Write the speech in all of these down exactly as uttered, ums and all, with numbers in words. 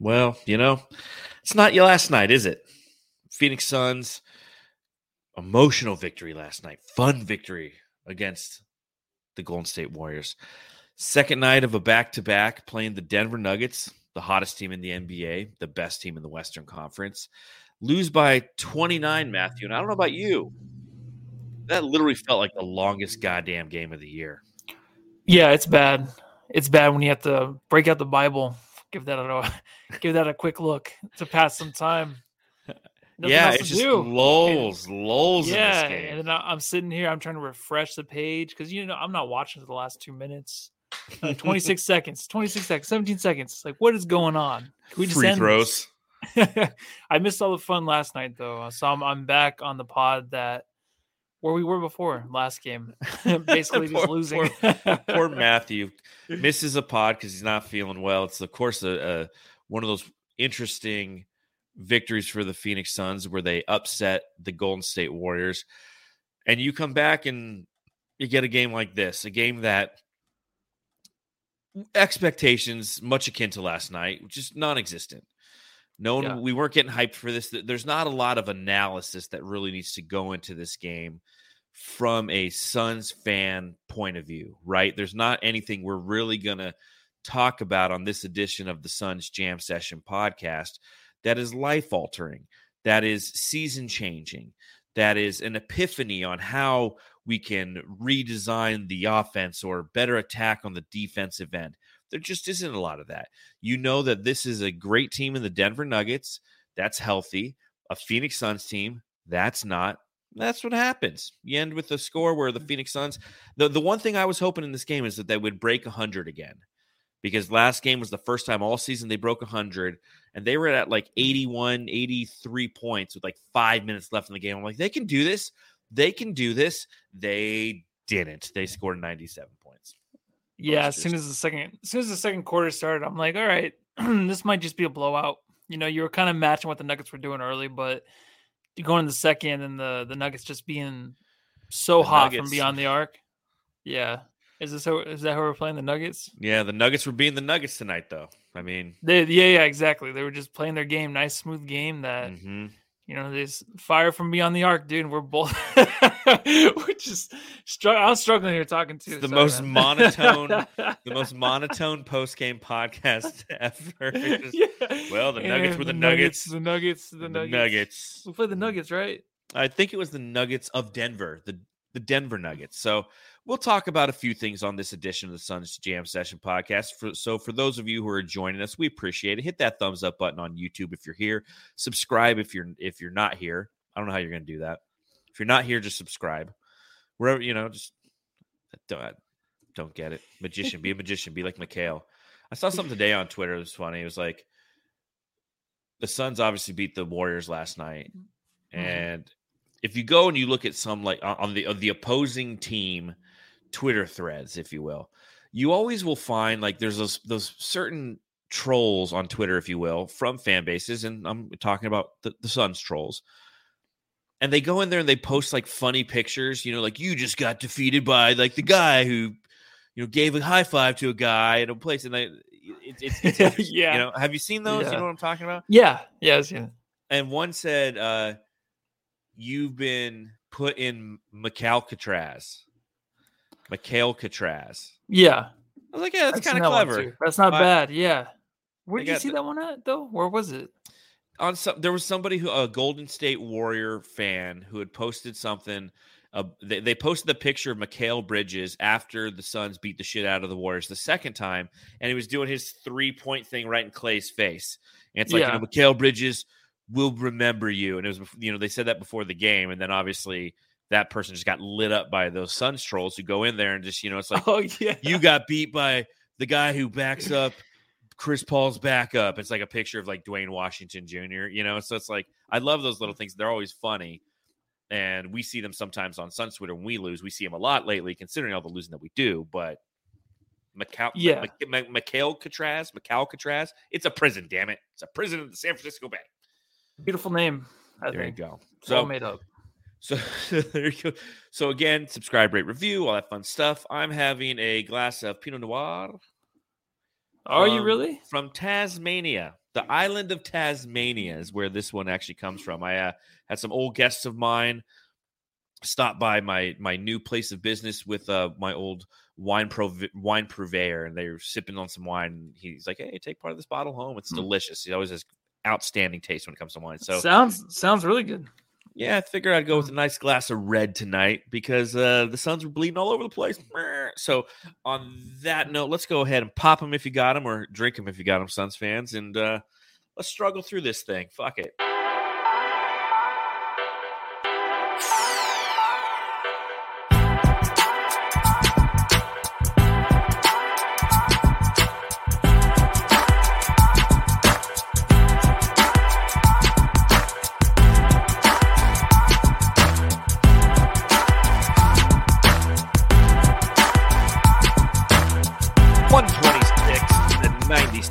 Well, you know, it's not your last night, is it? Phoenix Suns, emotional victory last night. Fun victory against the Golden State Warriors. Second night of a back-to-back playing the Denver Nuggets, the hottest team in the N B A, the best team in the Western Conference. Lose by twenty-nine, Matthew, and I don't know about you. That literally felt like the longest goddamn game of the year. Yeah, it's bad. It's bad when you have to break out the Bible. Give that a give that a quick look to pass some time. Nothing yeah, it's just do. lulls, and, lulls. Yeah, in this game. And then I'm sitting here. I'm trying to refresh the page because you know I'm not watching for the last two minutes, uh, twenty-six seconds, twenty-six seconds, seventeen seconds. Like, what is going on? Can we just free end throws. I missed all the fun last night though, so I'm I'm back on the pod that where we were before last game, basically poor, just losing. poor, poor Matthew misses a pod because he's not feeling well. It's of course a, a, one of those interesting victories for the Phoenix Suns where they upset the Golden State Warriors, and you come back and you get a game like this, a game that expectations much akin to last night, just non-existent. No one, yeah. We weren't getting hyped for this. There's not a lot of analysis that really needs to go into this game from a Suns fan point of view, right? There's not anything we're really going to talk about on this edition of the Suns Jam Session podcast that is life-altering, that is season-changing, that is an epiphany on how we can redesign the offense or better attack on the defensive end. There just isn't a lot of that. You know that this is a great team in the Denver Nuggets. That's healthy. A Phoenix Suns team. That's not. That's what happens. You end with a score where the Phoenix Suns. The, the one thing I was hoping in this game is that they would break one hundred again. Because last game was the first time all season they broke one hundred. And they were at like eighty-one, eighty-three points with like five minutes left in the game. I'm like, they can do this. They can do this. They didn't. They scored ninety-seven points. Yeah, as soon as the second, as soon as the second quarter started, I'm like, all right, this might just be a blowout. You know, you were kind of matching what the Nuggets were doing early, but going into the second and the, the Nuggets just being so the hot Nuggets. From beyond the arc. Yeah, is this how, is that how we're playing the Nuggets? Yeah, the Nuggets were being the Nuggets tonight, though. I mean, they, yeah, yeah, exactly. They were just playing their game, nice, smooth game that. Mm-hmm. You know, this fire from beyond the arc, dude. We're both, we're just, str- I was struggling here talking to you. The most man. monotone, the most monotone post-game podcast ever. Just, yeah. Well, the Nuggets and were the, the nuggets, nuggets. The Nuggets, the Nuggets. The Nuggets. We played the Nuggets, right? I think it was the Nuggets of Denver, the, the Denver Nuggets. So we'll talk about a few things on this edition of the Suns Jam Session podcast. For, so for those of you who are joining us, we appreciate it. Hit that thumbs up button on YouTube if you're here. Subscribe if you're if you're not here. I don't know how you're going to do that. If you're not here, just subscribe. Wherever, you know, just don't, I don't get it. Magician, be a magician, be like Mikhail. I saw something today on Twitter that was funny. It was like, the Suns obviously beat the Warriors last night. And if you go and you look at some, like, on the on the opposing team, Twitter threads, if you will, you always will find like there's those, those certain trolls on Twitter, if you will, from fan bases. And I'm talking about the, the Suns trolls. And they go in there and they post like funny pictures, you know, like you just got defeated by like the guy who, you know, gave a high five to a guy at a place. And they, it's, it's, it's yeah. You know, have you seen those? Yeah. You know what I'm talking about? Yeah. Yeah. Yeah. And one said, uh, you've been put in Mikhail Catraz. Mikhail Catraz. Yeah. I was like, yeah, that's kind of clever. That's not uh, bad. Yeah. Where did you see the, that one at though? Where was it? On some, there was somebody who, a Golden State Warrior fan, who had posted something. Uh, they, they posted the picture of Mikhail Bridges after the Suns beat the shit out of the Warriors the second time, and he was doing his three point thing right in Clay's face. And it's like, yeah. you know, Mikhail Bridges will remember you. And it was, you know, they said that before the game, and then obviously that person just got lit up by those Suns trolls who go in there and just, you know, it's like, oh yeah, you got beat by the guy who backs up Chris Paul's backup. It's like a picture of like Dwayne Washington Junior, you know? So it's like, I love those little things. They're always funny. And we see them sometimes on Suns Twitter when we lose. We see them a lot lately, considering all the losing that we do. But Mikhail, yeah. M- M- Mikhail Catraz, Mikhail Catraz, it's a prison, damn it. It's a prison in the San Francisco Bay. Beautiful name. I there think. You go. So all made up. So there you go. So again, subscribe, rate, review, all that fun stuff. I'm having a glass of Pinot Noir. Are um, you really? From Tasmania. The island of Tasmania is where this one actually comes from. I uh, had some old guests of mine stop by my my new place of business with uh, my old wine prov- wine purveyor, and they were sipping on some wine. And he's like, hey, take part of this bottle home. It's mm. delicious. He always has outstanding taste when it comes to wine. So sounds sounds really good. Yeah, I figured I'd go with a nice glass of red tonight because uh, the Suns were bleeding all over the place. So on that note, let's go ahead and pop them if you got them, or drink them if you got them, Suns fans, and uh, let's struggle through this thing. Fuck it.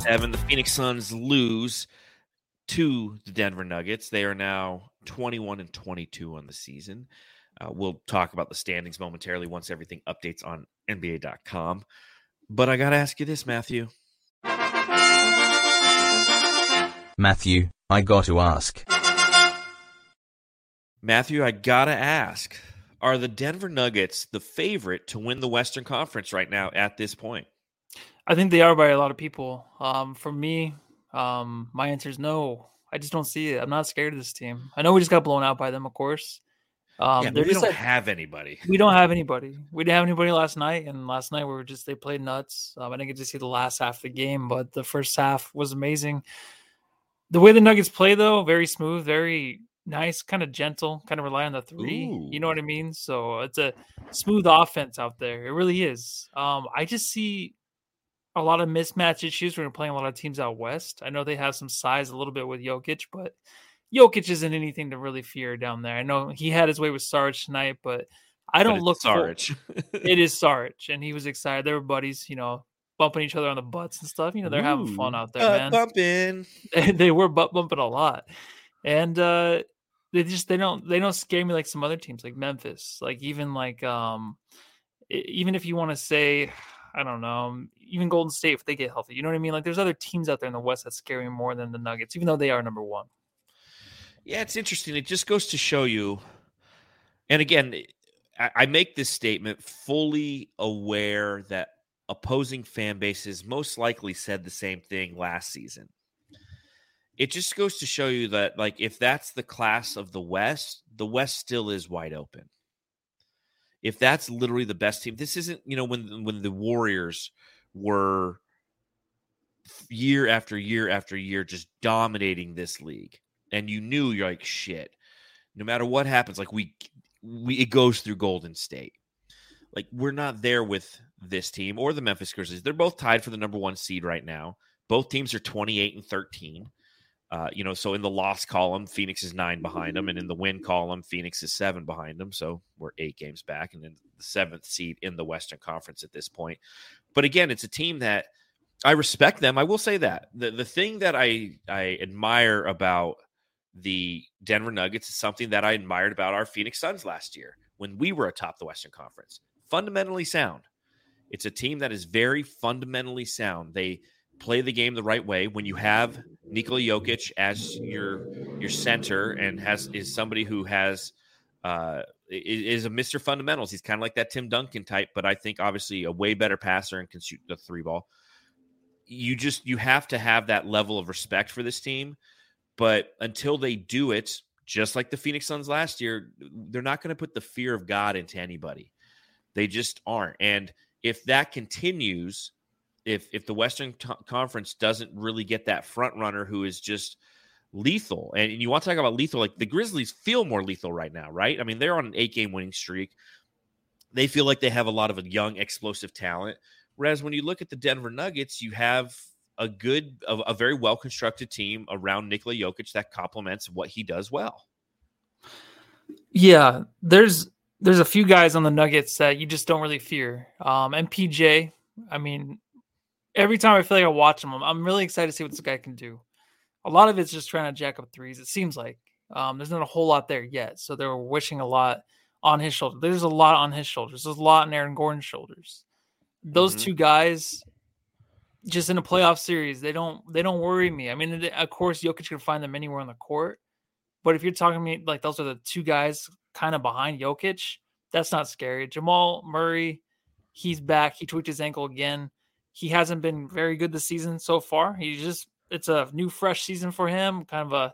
Evan, the Phoenix Suns lose to the Denver Nuggets. They are now twenty-one and twenty-two on the season. Uh, we'll talk about the standings momentarily once everything updates on N B A dot com. But I got to ask you this, Matthew. Matthew, I got to ask. Matthew, I got to ask. Are the Denver Nuggets the favorite to win the Western Conference right now at this point? I think they are by a lot of people. Um, for me, um, my answer is no. I just don't see it. I'm not scared of this team. I know we just got blown out by them, of course. Um, yeah, but we don't like, have anybody. We don't have anybody. We didn't have anybody last night, and last night we were just they played nuts. Um, I didn't get to see the last half of the game, but the first half was amazing. The way the Nuggets play, though, very smooth, very nice, kind of gentle, kind of rely on the three. Ooh. You know what I mean? So it's a smooth offense out there. It really is. Um, I just see a lot of mismatch issues. We're playing a lot of teams out west. I know they have some size a little bit with Jokic, but Jokic isn't anything to really fear down there. I know he had his way with Saric tonight, but I don't but look Saric. It is Saric, and he was excited. They were buddies, you know, bumping each other on the butts and stuff. You know, they're Ooh, having fun out there, man. Bumping. They, they were butt bumping a lot, and uh, they just they don't they don't scare me like some other teams, like Memphis, like even like um, even if you want to say, I don't know, even Golden State, if they get healthy, you know what I mean? Like there's other teams out there in the West that scare me more than the Nuggets, even though they are number one. Yeah, it's interesting. It just goes to show you. And again, I make this statement fully aware that opposing fan bases most likely said the same thing last season. It just goes to show you that, like, if that's the class of the West, the West still is wide open. If that's literally the best team, this isn't, you know, when when the Warriors were year after year after year just dominating this league, and you knew you're like, shit, no matter what happens, like we we it goes through Golden State. Like we're not there with this team or the Memphis Grizzlies. They're both tied for the number one seed right now. Both teams are twenty-eight and thirteen. Uh, you know, so in the loss column, Phoenix is nine behind them, and in the win column, Phoenix is seven behind them. So we're eight games back, and then the seventh seed in the Western Conference at this point. But again, it's a team that I respect them. I will say that. The the thing that I, I admire about the Denver Nuggets is something that I admired about our Phoenix Suns last year when we were atop the Western Conference. Fundamentally sound. It's a team that is very fundamentally sound. They play the game the right way. When you have Nikola Jokic as your your center and has is somebody who has uh, is a Mister Fundamentals. He's kind of like that Tim Duncan type, but I think obviously a way better passer and can shoot the three ball. You just you have to have that level of respect for this team. But until they do it, just like the Phoenix Suns last year, they're not going to put the fear of God into anybody. They just aren't. And if that continues, if if the Western t- Conference doesn't really get that front runner who is just lethal, and, and you want to talk about lethal, like the Grizzlies feel more lethal right now, right? I mean, they're on an eight-game winning streak. They feel like they have a lot of a young, explosive talent. Whereas when you look at the Denver Nuggets, you have a good, a, a very well-constructed team around Nikola Jokic that complements what he does well. Yeah, there's there's a few guys on the Nuggets that you just don't really fear. Um, and P J, I mean, every time I feel like I watch him, I'm, I'm really excited to see what this guy can do. A lot of it's just trying to jack up threes, it seems like. Um, there's not a whole lot there yet, so they're wishing a lot on his shoulders. There's a lot on his shoulders. There's a lot on Aaron Gordon's shoulders. Those mm-hmm. two guys, just in a playoff series, they don't they don't worry me. I mean, of course, Jokic can find them anywhere on the court, but if you're talking to me like those are the two guys kind of behind Jokic, that's not scary. Jamal Murray, he's back. He tweaked his ankle again. He hasn't been very good this season so far. He just it's a new, fresh season for him, kind of a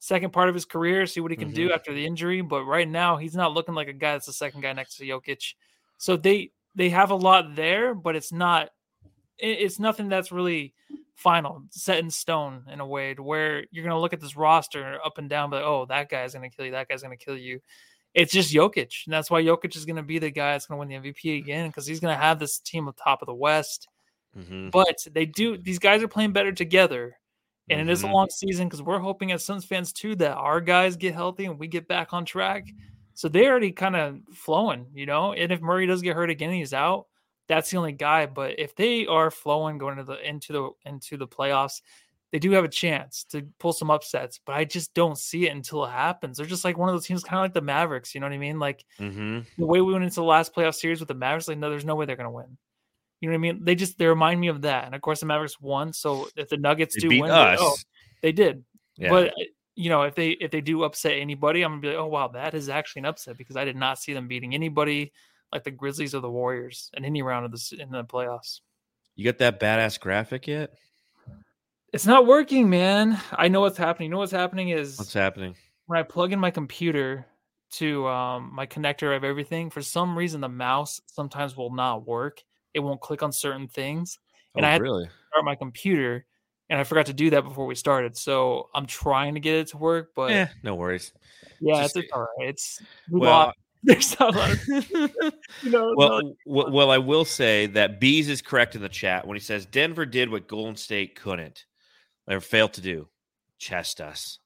second part of his career. See what he can mm-hmm. do after the injury. But right now, he's not looking like a guy that's the second guy next to Jokic. So they. They have a lot there, but it's not, it's nothing that's really final, set in stone in a way to where you're going to look at this roster up and down, but like, oh, that guy's going to kill you. That guy's going to kill you. It's just Jokic. And that's why Jokic is going to be the guy that's going to win the M V P again, because he's going to have this team at the top of the West. Mm-hmm. But they do, these guys are playing better together. And mm-hmm. it is a long season because we're hoping as Suns fans too that our guys get healthy and we get back on track. So they're already kind of flowing, you know, and if Murray does get hurt again, he's out. That's the only guy. But if they are flowing going into the into the into the playoffs, they do have a chance to pull some upsets. But I just don't see it until it happens. They're just like one of those teams, kind of like the Mavericks. You know what I mean? Like mm-hmm. the way we went into the last playoff series with the Mavericks, like no, there's no way they're going to win. You know what I mean? They just they remind me of that. And of course, the Mavericks won. So if the Nuggets they do win, they, oh, they did. Yeah. But. You know, if they if they do upset anybody, I'm going to be like, oh, wow, that is actually an upset because I did not see them beating anybody like the Grizzlies or the Warriors in any round of the, in the playoffs. You got that badass graphic yet? It's not working, man. I know what's happening. You know what's happening is... What's happening? When I plug in my computer to um, my connector of everything, for some reason the mouse sometimes will not work. It won't click on certain things. And oh, I had really? to start my computer... And I forgot to do that before we started, so I'm trying to get it to work. But eh, no worries. Yeah, Just, it's all right. It's well, lot. There's not a lot. Of, you know, well, not, well, well, I will say that Bees is correct in the chat when he says Denver did what Golden State couldn't or failed to do: chest us.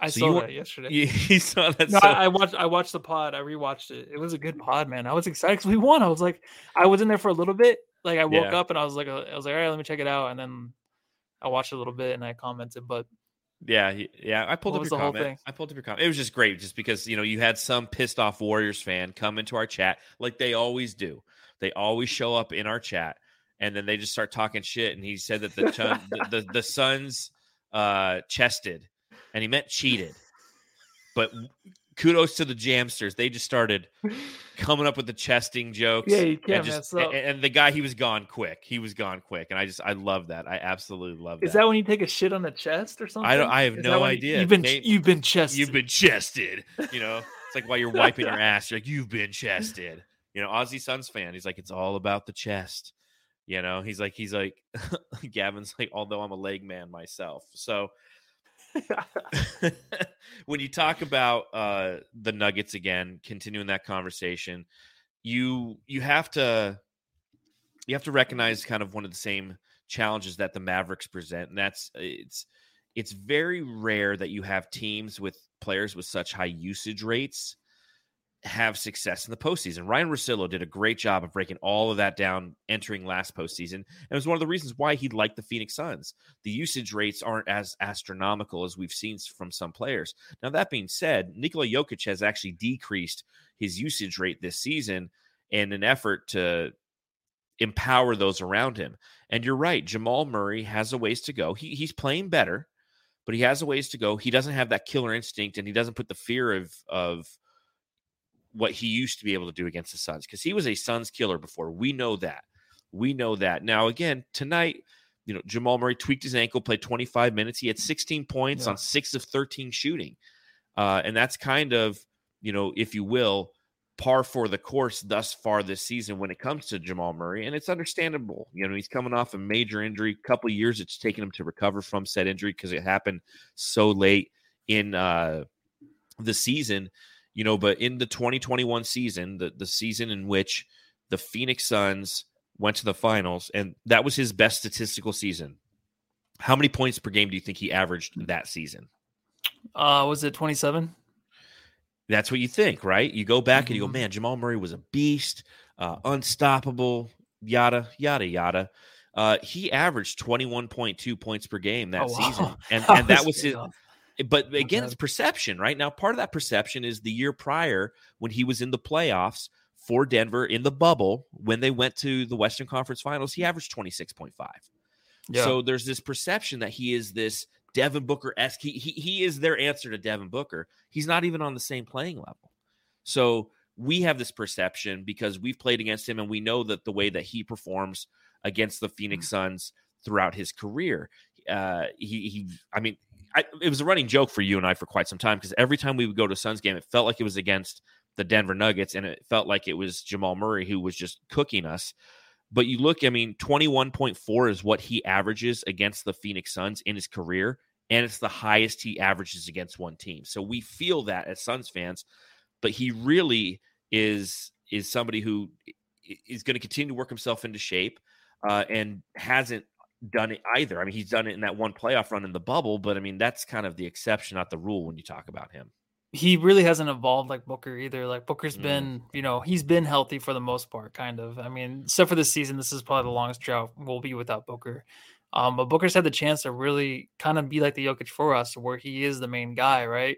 I so saw you, that yesterday. You, you saw that. No, I, I watched. I watched the pod. I rewatched it. It was a good pod, man. I was excited because we won. I was like, I was in there for a little bit. Like I woke yeah. up and I was like, I was like, all right, let me check it out. And then I watched a little bit and I commented, but yeah, yeah, I pulled up your comment. I pulled up your comment. It was just great, just because you know you had some pissed off Warriors fan come into our chat, like they always do. They always show up in our chat, and then they just start talking shit. And he said that the ton, the, the the Suns uh, chested, and he meant cheated, but. Kudos to the Jamsters. They just started coming up with the chesting jokes. Yeah, you can't mess up. And the guy, he was gone quick. He was gone quick. And I just, I love that. I absolutely love that. Is that when you take a shit on the chest or something? I don't, I have no idea. You've been, you've been chested. You've been chested. You know, it's like while you're wiping your ass, you're like, you've been chested. You know, Aussie Suns fan. He's like, it's all about the chest. You know, he's like, he's like, Gavin's like, although I'm a leg man myself. So, when you talk about uh, the Nuggets again, continuing that conversation, you you have to you have to recognize kind of one of the same challenges that the Mavericks present, and that's it's it's very rare that you have teams with players with such high usage rates have success in the postseason. Ryan Russillo did a great job of breaking all of that down entering last postseason, and it was one of the reasons why he liked the Phoenix Suns. The usage rates aren't as astronomical as we've seen from some players. Now, that being said, Nikola Jokic has actually decreased his usage rate this season in an effort to empower those around him. And you're right, Jamal Murray has a ways to go. He, he's playing better, but he has a ways to go. He doesn't have that killer instinct, and he doesn't put the fear of of what he used to be able to do against the Suns, because he was a Suns killer before. We know that. We know that. Now, again, tonight, you know, Jamal Murray tweaked his ankle, played twenty-five minutes. He had sixteen points yeah. on six of thirteen shooting. Uh, and that's kind of, you know, if you will, par for the course thus far this season when it comes to Jamal Murray. And it's understandable. You know, he's coming off a major injury. A couple of years it's taken him to recover from said injury because it happened so late in uh, the season. You know, but in the twenty twenty-one season, the, the season in which the Phoenix Suns went to the finals, and that was his best statistical season. How many points per game do you think he averaged that season? Uh, was it twenty-seven? That's what you think, right? You go back mm-hmm. and you go, man, Jamal Murray was a beast, uh, unstoppable, yada, yada, yada. Uh, he averaged twenty-one point two points per game that oh, wow. season. And, and that was his... But again, it's perception, right? Now, part of that perception is the year prior when he was in the playoffs for Denver in the bubble, when they went to the Western Conference Finals, he averaged twenty-six point five. Yeah. So there's this perception that he is this Devin Booker-esque. He, he, he is their answer to Devin Booker. He's not even on the same playing level. So we have this perception because we've played against him, and we know that the way that he performs against the Phoenix mm-hmm. Suns throughout his career, uh, he, he, I mean, I, it was a running joke for you and I for quite some time, because every time we would go to a Suns game, it felt like it was against the Denver Nuggets, and it felt like it was Jamal Murray who was just cooking us. But you look, I mean, twenty-one point four is what he averages against the Phoenix Suns in his career, and it's the highest he averages against one team. So we feel that as Suns fans, but he really is is somebody who is going to continue to work himself into shape uh, and hasn't done it either. I mean, he's done it in that one playoff run in the bubble, but I mean, that's kind of the exception, not the rule when you talk about him. He really hasn't evolved like Booker either. Like Booker's mm. been, you know, he's been healthy for the most part, kind of. I mean, except for this season, this is probably the longest drought we'll be without Booker. Um, but Booker's had the chance to really kind of be like the Jokic for us, where he is the main guy, right?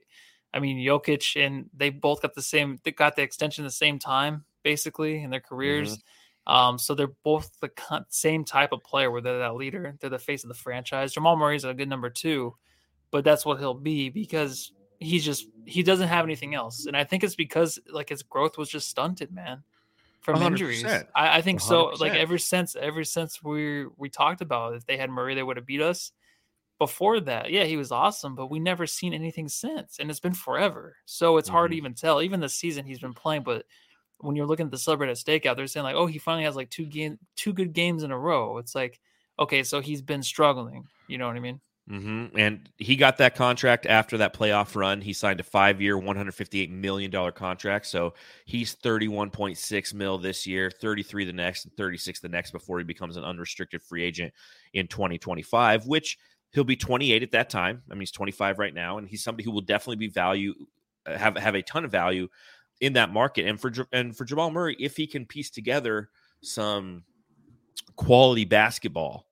I mean, Jokic and they both got the same, they got the extension at the same time, basically, in their careers. Mm. Um, so they're both the same type of player where they're that leader. They're the face of the franchise. Jamal Murray's a good number two, but that's what he'll be because he's just, he doesn't have anything else. And I think it's because like his growth was just stunted, man, from one hundred percent. Injuries. I, I think one hundred percent. So like ever since, ever since we, we talked about it, if they had Murray, they would have beat us before that. Yeah. He was awesome, but we never seen anything since, and it's been forever. So it's mm-hmm. hard to even tell, even the season he's been playing, but when you're looking at the subreddit stakeout, they're saying like, oh, he finally has like two game, two good games in a row. It's like, okay, so he's been struggling. You know what I mean? Mm-hmm. And he got that contract after that playoff run. He signed a five-year, one hundred fifty-eight million dollars contract. So he's thirty-one point six mil this year, thirty-three the next, and thirty-six the next before he becomes an unrestricted free agent in twenty twenty-five, which he'll be twenty-eight at that time. I mean, he's twenty-five right now, and he's somebody who will definitely be value, have have a ton of value in that market. And for and for Jamal Murray, if he can piece together some quality basketball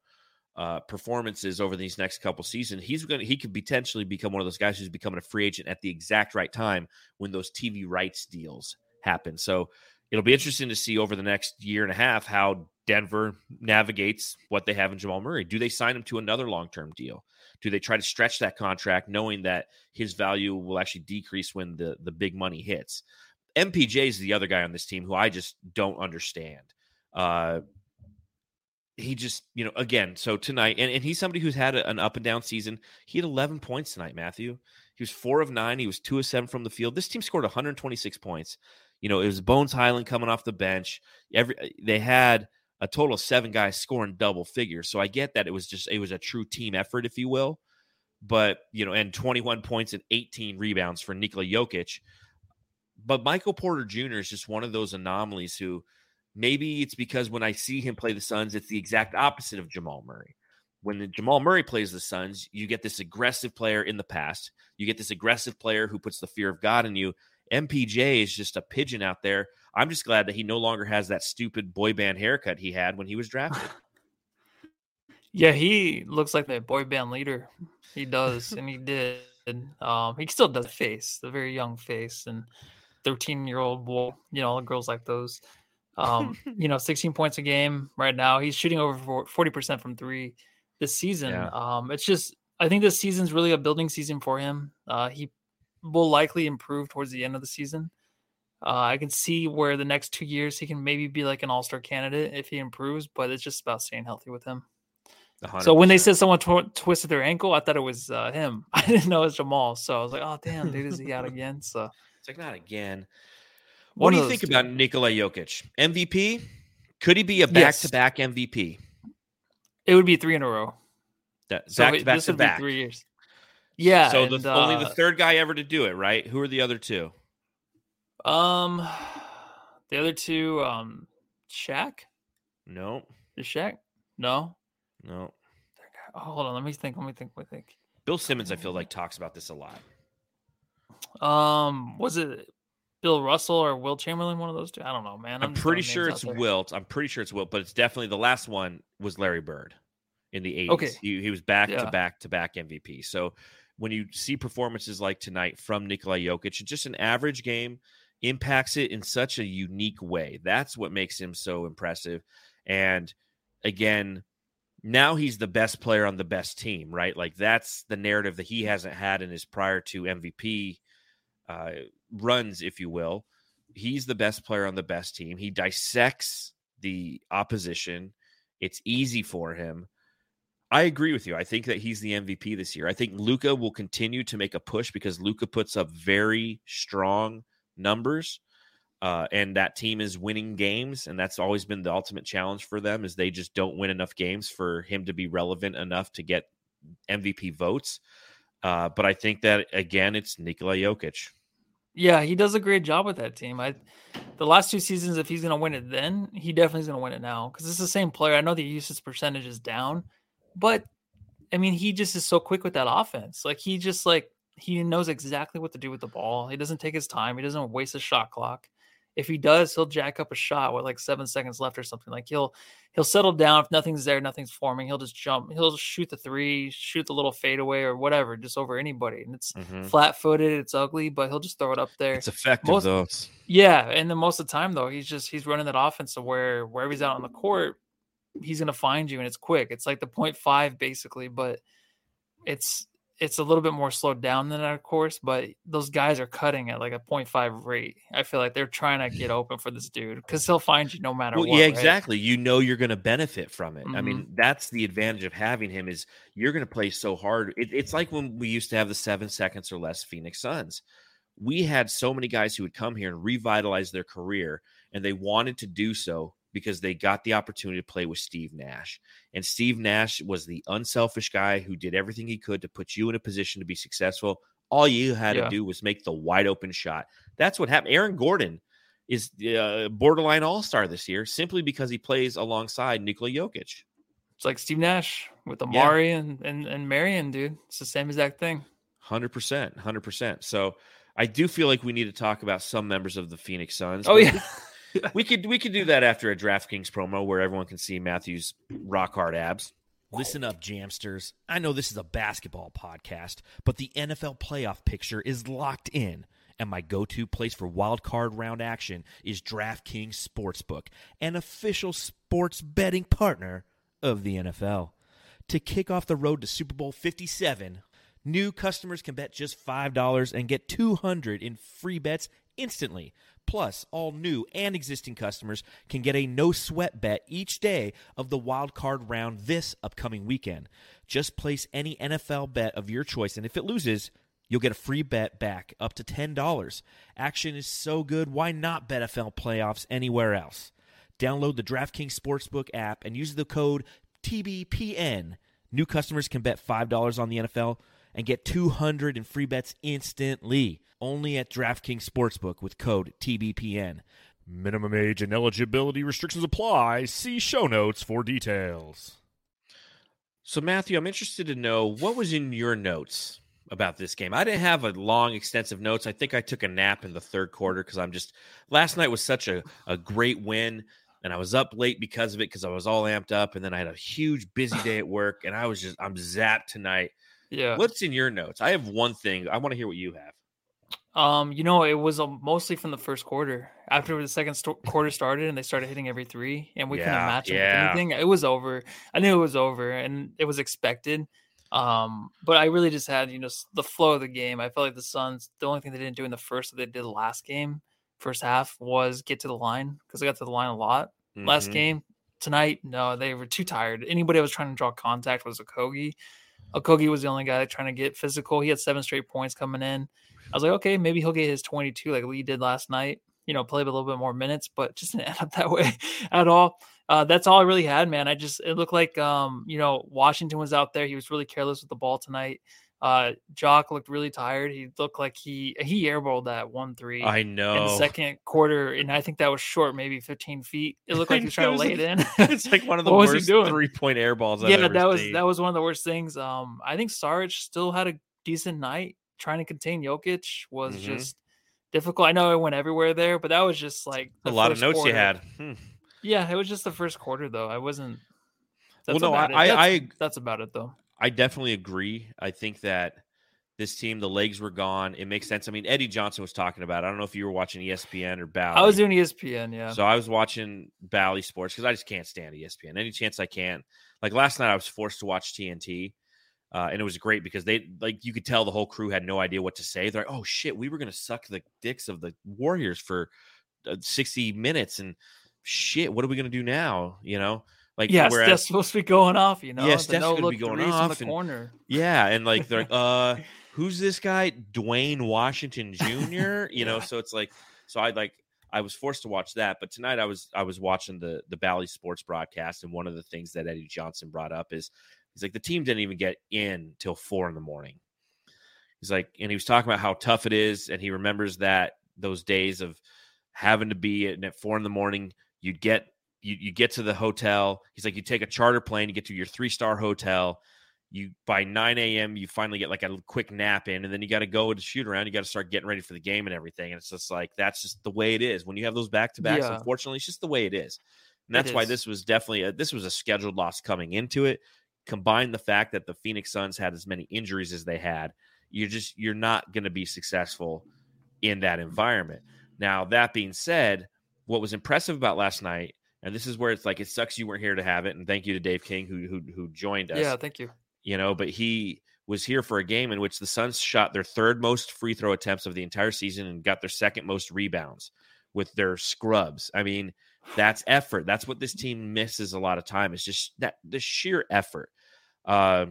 uh, performances over these next couple seasons, he's going he could potentially become one of those guys who's becoming a free agent at the exact right time when those T V rights deals happen. So it'll be interesting to see over the next year and a half how Denver navigates what they have in Jamal Murray. Do they sign him to another long-term deal? Do they try to stretch that contract knowing that his value will actually decrease when the the big money hits? M P J is the other guy on this team who I just don't understand. Uh, he just, you know, again, so tonight, and, and he's somebody who's had a, an up and down season. He had eleven points tonight, Matthew. He was four of nine. He was two of seven from the field. This team scored one hundred twenty-six points. You know, it was Bones Highland coming off the bench. Every They had a total of seven guys scoring double figures. So I get that it was just, it was a true team effort, if you will. But, you know, and twenty-one points and eighteen rebounds for Nikola Jokic. But Michael Porter Junior is just one of those anomalies who maybe it's because when I see him play the Suns, it's the exact opposite of Jamal Murray. When the Jamal Murray plays the Suns, you get this aggressive player in the past. You get this aggressive player who puts the fear of God in you. M P J is just a pigeon out there. I'm just glad that he no longer has that stupid boy band haircut he had when he was drafted. Yeah, he looks like that boy band leader. He does, and he did. Um, he still does face, the very young face, and thirteen-year-old boy, you know, girls like those. Um, you know, sixteen points a game right now. He's shooting over forty percent from three this season. Yeah. Um, it's just, I think this season's really a building season for him. Uh, he will likely improve towards the end of the season. Uh, I can see where the next two years he can maybe be like an all-star candidate if he improves, but it's just about staying healthy with him. one hundred percent. So when they said someone tw- twisted their ankle, I thought it was uh, him. I didn't know it was Jamal. So I was like, oh, damn, dude, is he out again? So it's like, not again. What do you think two. about Nikola Jokic? M V P? Could he be a back-to-back yes. M V P? It would be three in a row. That, so back-to-back this to would back. Be three years. Yeah. So and, the, uh, only the third guy ever to do it, right? Who are the other two? Um, the other two, um, Shaq? No. Is Shaq? No. No. Oh, hold on. Let me think. Let me think. Let me think. Bill Simmons, I feel like, talks about this a lot. Um, was it Bill Russell or Wilt Chamberlain? One of those two? I don't know, man. I'm, I'm pretty sure it's Wilt. I'm pretty sure it's Wilt, but it's definitely the last one was Larry Bird in the eighties. Okay. He, he was back yeah. to back to back M V P. So when you see performances like tonight from Nikola Jokic, just an average game impacts it in such a unique way. That's what makes him so impressive. And again, now he's the best player on the best team, right? Like that's the narrative that he hasn't had in his prior two M V P uh, runs, if you will. He's the best player on the best team. He dissects the opposition. It's easy for him. I agree with you. I think that he's the M V P this year. I think Luka will continue to make a push because Luka puts up very strong numbers. Uh, and that team is winning games, and that's always been the ultimate challenge for them is they just don't win enough games for him to be relevant enough to get M V P votes. Uh, but I think that, again, it's Nikola Jokic. Yeah, he does a great job with that team. I, the last two seasons, if he's going to win it then, he definitely is going to win it now because it's the same player. I know the usage percentage is down, but, I mean, he just is so quick with that offense. Like, he just, like, he knows exactly what to do with the ball. He doesn't take his time. He doesn't waste his shot clock. If he does, he'll jack up a shot with like seven seconds left or something. Like he'll he'll settle down. If nothing's there, nothing's forming, he'll just jump. He'll shoot the three, shoot the little fadeaway or whatever, just over anybody. And it's mm-hmm. flat-footed, it's ugly, but he'll just throw it up there. It's effective, most, though. Yeah, and then most of the time, though, he's just he's running that offense to where wherever he's out on the court, he's going to find you, and it's quick. It's like the point five, basically, but it's it's a little bit more slowed down than that, of course, but those guys are cutting at like a point five rate. I feel like they're trying to get open for this dude because he'll find you no matter well, what. Yeah, right? Exactly. You know you're going to benefit from it. Mm-hmm. I mean, that's the advantage of having him is you're going to play so hard. It, it's like when we used to have the seven seconds or less Phoenix Suns. We had so many guys who would come here and revitalize their career, and they wanted to do so because they got the opportunity to play with Steve Nash. And Steve Nash was the unselfish guy who did everything he could to put you in a position to be successful. All you had yeah. to do was make the wide open shot. That's what happened. Aaron Gordon is uh, borderline all-star this year simply because he plays alongside Nikola Jokic. It's like Steve Nash with Amari yeah. and, and, and Marion, dude. It's the same exact thing. one hundred percent, one hundred percent. So I do feel like we need to talk about some members of the Phoenix Suns. Oh, yeah. We could we could do that after a DraftKings promo where everyone can see Matthew's rock hard abs. Listen up, Jamsters. I know this is a basketball podcast, but the N F L playoff picture is locked in, and my go-to place for wild card round action is DraftKings Sportsbook, an official sports betting partner of the N F L. To kick off the road to Super Bowl fifty-seven, new customers can bet just five dollars and get two hundred dollars in free bets instantly. Plus, all new and existing customers can get a no-sweat bet each day of the wild card round this upcoming weekend. Just place any N F L bet of your choice, and if it loses, you'll get a free bet back up to ten dollars. Action is so good, why not bet N F L playoffs anywhere else? Download the DraftKings Sportsbook app and use the code T B P N. New customers can bet five dollars on the N F L and get two hundred dollars in free bets instantly, only at DraftKings Sportsbook with code T B P N. Minimum age and eligibility restrictions apply. See show notes for details. So, Matthew, I'm interested to know, what was in your notes about this game. I didn't have a long, extensive notes. I think I took a nap in the third quarter because I'm just – last night was such a, a great win, and I was up late because of it because I was all amped up, and then I had a huge busy day at work, and I was just – I'm zapped tonight. Yeah. What's in your notes? I have one thing. I want to hear what you have. Um, you know, it was a, mostly from the first quarter. After the second st- quarter started and they started hitting every three, and we yeah, couldn't match yeah. up with anything, it was over. I knew it was over, and it was expected. Um, but I really just had, you know, the flow of the game. I felt like the Suns, the only thing they didn't do in the first that they did last game, first half, was get to the line, because they got to the line a lot. Mm-hmm. Last game, tonight, no, they were too tired. Anybody that was trying to draw contact was Okogie. Okogie was the only guy trying to get physical. He had seven straight points coming in. I was like, okay, maybe he'll get his twenty-two like Lee did last night, you know, played a little bit more minutes, but just didn't end up that way at all. Uh, that's all I really had, man. I just, it looked like, um, you know, Washington was out there. He was really careless with the ball tonight. Uh, Jock looked really tired. He looked like he, he airballed that one three. I know. In the second quarter. And I think that was short, maybe fifteen feet. It looked like he was trying was to lay like, it in. It's like one of the worst three point airballs. Yeah, I've ever that was, seen. that was one of the worst things. Um, I think Saric still had a decent night. Trying to contain Jokic was mm-hmm. just difficult. I know it went everywhere there, but that was just like a lot of notes quarter. you had. Hmm. Yeah, it was just the first quarter, though. I wasn't. That's well, no, about I, it. I, that's, I, that's about it, though. I definitely agree. I think that this team, the legs were gone. It makes sense. I mean, Eddie Johnson was talking about it. I don't know if you were watching E S P N or Bally. I was doing E S P N, yeah. So I was watching Bally Sports because I just can't stand E S P N. Any chance I can. Like last night, I was forced to watch T N T. Uh, and it was great because they like you could tell the whole crew had no idea what to say. They're like, "Oh shit, we were gonna suck the dicks of the Warriors for uh, sixty minutes, and shit, what are we gonna do now?" You know, like yeah, whereas, Steph's supposed to be going off. You know, yeah, Steph's no gonna be going off the and, corner. Yeah, and like they're like, "Uh, who's this guy, Dwayne Washington Junior?" You yeah. know, so it's like, so I like I was forced to watch that, but tonight I was I was watching the the Bally Sports broadcast, and one of the things that Eddie Johnson brought up is. He's like, the team didn't even get in till four in the morning. He's like, and he was talking about how tough it is. And he remembers that those days of having to be in at four in the morning, you'd get, you, you get to the hotel. He's like, you take a charter plane, you get to your three-star hotel. You by nine a.m. you finally get like a quick nap in, and then you got to go to shoot around. You got to start getting ready for the game and everything. And it's just like, that's just the way it is. When you have those back-to-backs, yeah. unfortunately, it's just the way it is. And that's why this was definitely a, this was a scheduled loss coming into it. Combine the fact that the Phoenix Suns had as many injuries as they had, you're just, you're not going to be successful in that environment. Now, that being said, what was impressive about last night, and this is where it's like, it sucks you weren't here to have it. And thank you to Dave King who, who, who joined us. Yeah. Thank you. You know, but he was here for a game in which the Suns shot their third most free throw attempts of the entire season and got their second most rebounds with their scrubs. I mean, that's effort. That's what this team misses a lot of time. It's just that the sheer effort. Uh,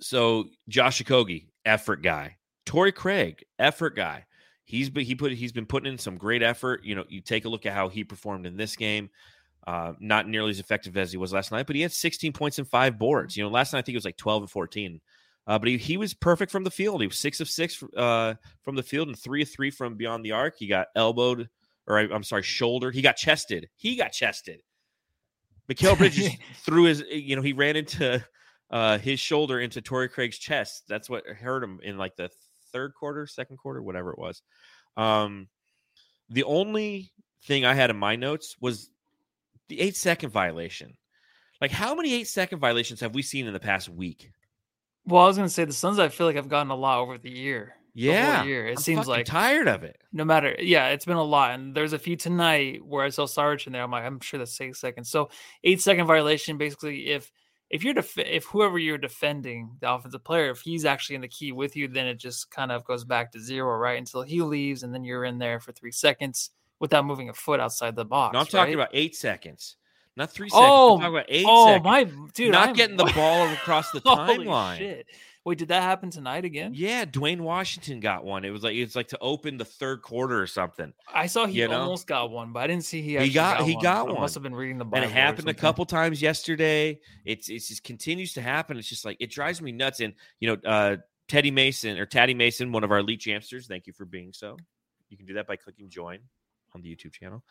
so Josh Okogie, effort guy. Torrey Craig, effort guy. He's been he put he's been putting in some great effort. You know, you take a look at how he performed in this game. Uh, not nearly as effective as he was last night, but he had sixteen points and five boards. You know, last night I think it was like twelve and fourteen. Uh, but he, he was perfect from the field. He was six of six uh, from the field and three of three from beyond the arc. He got elbowed. Or I, I'm sorry, shoulder. He got chested. He got chested. Mikal Bridges threw his, you know, he ran into uh, his shoulder into Torrey Craig's chest. That's what hurt him in like the third quarter, second quarter, whatever it was. Um, the only thing I had in my notes was the eight second violation. Like, how many eight second violations have we seen in the past week? Well, I was going to say the Suns, I feel like I've gotten a lot over the year. Yeah, year. It I'm seems like tired of it. No matter, yeah, it's been a lot, and there's a few tonight where I saw Saric in there. I'm like, I'm sure that's eight seconds. So eight second violation, basically, if if you're def- if whoever you're defending, the offensive player, if he's actually in the key with you, then it just kind of goes back to zero, right? Until he leaves, and then you're in there for three seconds without moving a foot outside the box. No, I'm talking right? about eight seconds. Not three seconds. Oh, I'm talking about eight oh, seconds. my dude. Not I'm, getting the ball across the timeline. Shit. Wait, did that happen tonight again? Yeah, Dwayne Washington got one. It was like it's like to open the third quarter or something. I saw he you know? almost got one, but I didn't see he actually he got, got he one. got so one. I must have been reading the Bible. And it happened a couple times yesterday. It's it's just continues to happen. It's just like it drives me nuts. And you know, uh, Teddy Mason or Taddy Mason, one of our elite jamsters. Thank you for being so. You can do that by clicking join on the YouTube channel.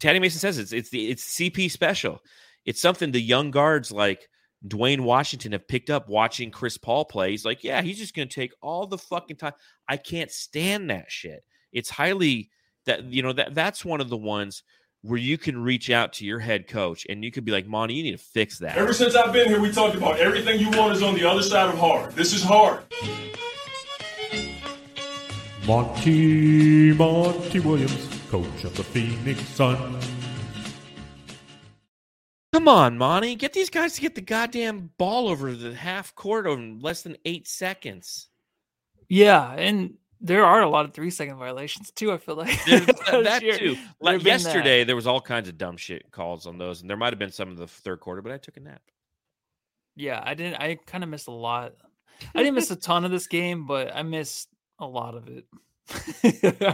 Taddy Mason says it's it's the it's C P special. It's something the young guards like Dwayne Washington have picked up watching Chris Paul play. He's like, yeah, he's just going to take all the fucking time. I can't stand that shit. It's highly that, you know, that that's one of the ones where you can reach out to your head coach and you could be like, Monty, you need to fix that. Ever since I've been here, we talked about everything you want is on the other side of hard. This is hard. Monty, Monty Williams, coach of the Phoenix Suns. Come on, Monty. Get these guys to get the goddamn ball over the half court in less than eight seconds. Yeah, and there are a lot of three-second violations, too, I feel like. That, too. Like yesterday, that. there was all kinds of dumb shit calls on those, and there might have been some in the third quarter, but I took a nap. Yeah, I didn't. I kind of missed a lot. I didn't miss a ton of this game, but I missed a lot of it.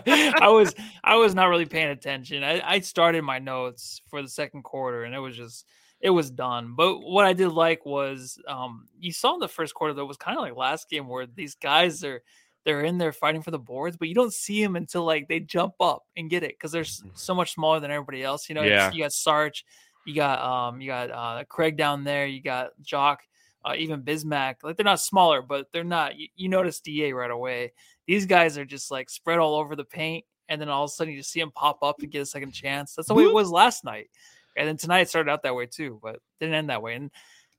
I was I was not really paying attention. I, I started my notes for the second quarter, and it was just it was done. But what I did like was um, you saw in the first quarter that was kind of like last game where these guys are they're in there fighting for the boards, but you don't see them until like they jump up and get it because they're so much smaller than everybody else. You know, yeah. you got Sarge, you got um, you got uh, Craig down there, you got Jock. Uh, even Bismack, like they're not smaller, but they're not. You, you notice D A right away. These guys are just like spread all over the paint, and then all of a sudden you just see them pop up and get a second chance. That's the way it was last night, and then tonight it started out that way too, but didn't end that way. And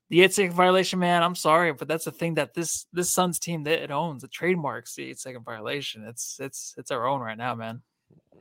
the eight-second violation, man, I'm sorry, but that's the thing that this this Suns team that it owns, it trademarks the eight-second violation. It's it's it's our own right now, man.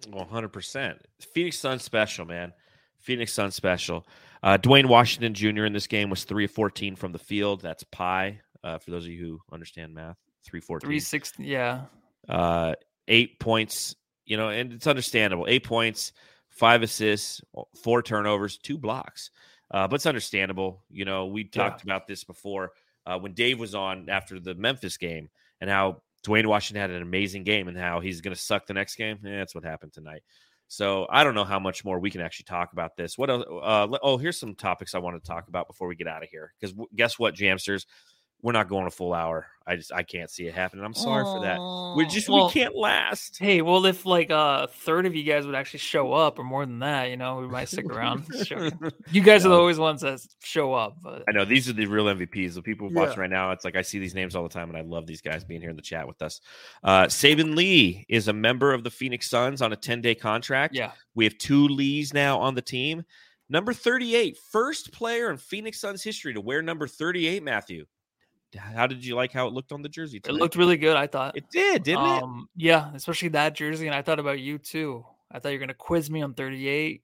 one hundred percent Phoenix Suns special, man. Phoenix Suns special. Uh, Dwayne Washington Junior in this game was three of fourteen from the field. That's pi, uh, for those of you who understand math. three fourteen three sixty yeah. Uh, eight points, you know, and it's understandable. Eight points, five assists, four turnovers, two blocks. Uh, but it's understandable. You know, we talked yeah. about this before uh, when Dave was on after the Memphis game and how Dwayne Washington had an amazing game and how he's going to suck the next game. Eh, that's what happened tonight. So I don't know how much more we can actually talk about this. What else? Uh, oh, here's some topics I want to talk about before we get out of here. Because w- guess what, Jamsters, we're not going a full hour. I just I can't see it happening. I'm sorry Aww. for that. We just well, we can't last. Hey, well, if like uh, a third of you guys would actually show up, or more than that, you know, we might stick around. Sure. You guys yeah. are the always ones that show up. But I know these are the real M V Ps. The people yeah. watching right now, it's like I see these names all the time, and I love these guys being here in the chat with us. Uh, Saban Lee is a member of the Phoenix Suns on a ten-day contract. Yeah, we have two Lees now on the team. Number thirty-eight, first player in Phoenix Suns history to wear number thirty-eight, Matthew. How did you like how it looked on the jersey today? It looked really good, I thought. It did, didn't um, it? Yeah, especially that jersey. And I thought about you, too. I thought you were going to quiz me on thirty-eight.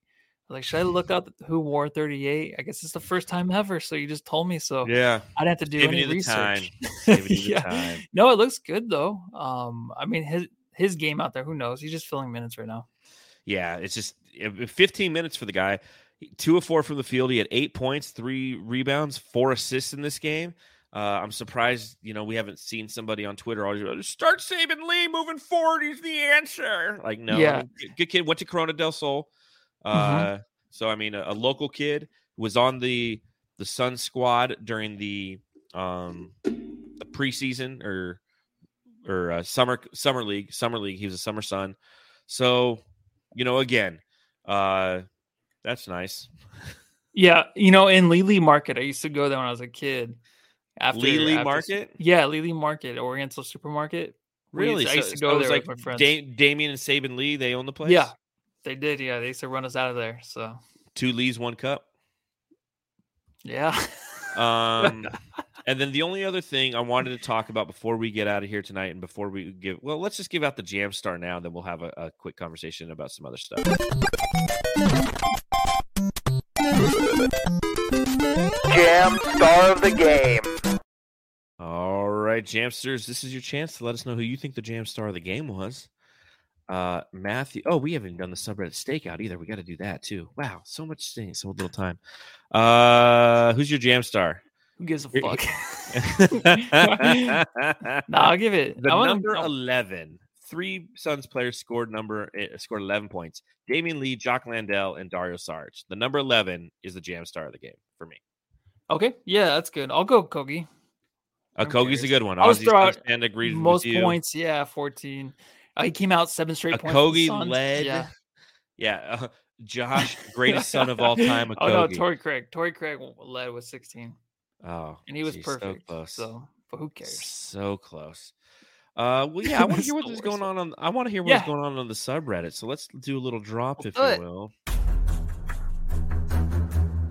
Like, should I look up who wore thirty-eight? I guess it's the first time ever, so you just told me. So yeah, I'd have to do any research. Yeah. No, it looks good, though. Um, I mean, his his game out there, who knows? He's just filling minutes right now. Yeah, it's just fifteen minutes for the guy. Two of four from the field. He had eight points, three rebounds, four assists in this game. Uh, I'm surprised, you know, we haven't seen somebody on Twitter always like, start Saban Lee moving forward. He's the answer. Like, no, yeah. I mean, good kid. Went to Corona del Sol. Uh, mm-hmm. So, I mean, a, a local kid was on the the Sun squad during the um, preseason or or uh, summer summer league summer league. He was a summer Sun. So, you know, again, uh, that's nice. Yeah, you know, in Lee Lee Market, I used to go there when I was a kid. After, Lee Lee after, Market? Yeah, Lee Lee Market, Oriental Supermarket. Really? I used to so, go so there like with my friends. Da- Damian and Saban Lee, they own the place? Yeah, they did. Yeah, they used to run us out of there. So two Lees, one cup? Yeah. um, and then the only other thing I wanted to talk about before we get out of here tonight and before we give – well, let's just give out the Jam Star now, and then we'll have a, a quick conversation about some other stuff. Jam Star of the game. All right, Jamsters, this is your chance to let us know who you think the Jam Star of the game was. Uh, Matthew. Oh, we haven't done the subreddit stakeout either. We got to do that too. Wow, so much things, so little time. Uh, who's your Jam Star? Who gives a fuck? Nah, I'll give it. The I number wanna... eleven. Three Suns players scored number uh, scored eleven points. Damian Lee, Jock Landale, and Dario Saric. The number eleven is the Jam Star of the game for me. Okay, yeah, that's good. I'll go Kogi. Uh, Kogie's a good one. I was throwing out most points. Yeah, fourteen. Uh, he came out seven straight points. Kogie led. Yeah, yeah. Uh, Josh, greatest son of all time. Okogie. Oh no, Torrey Craig. Torrey Craig led with sixteen. Oh, and he was geez, perfect. So, so, but who cares? So close. Uh, well, yeah, I want to hear what's going on. on I want to hear what's yeah. going on on the subreddit. So let's do a little drop, we'll if you it. will.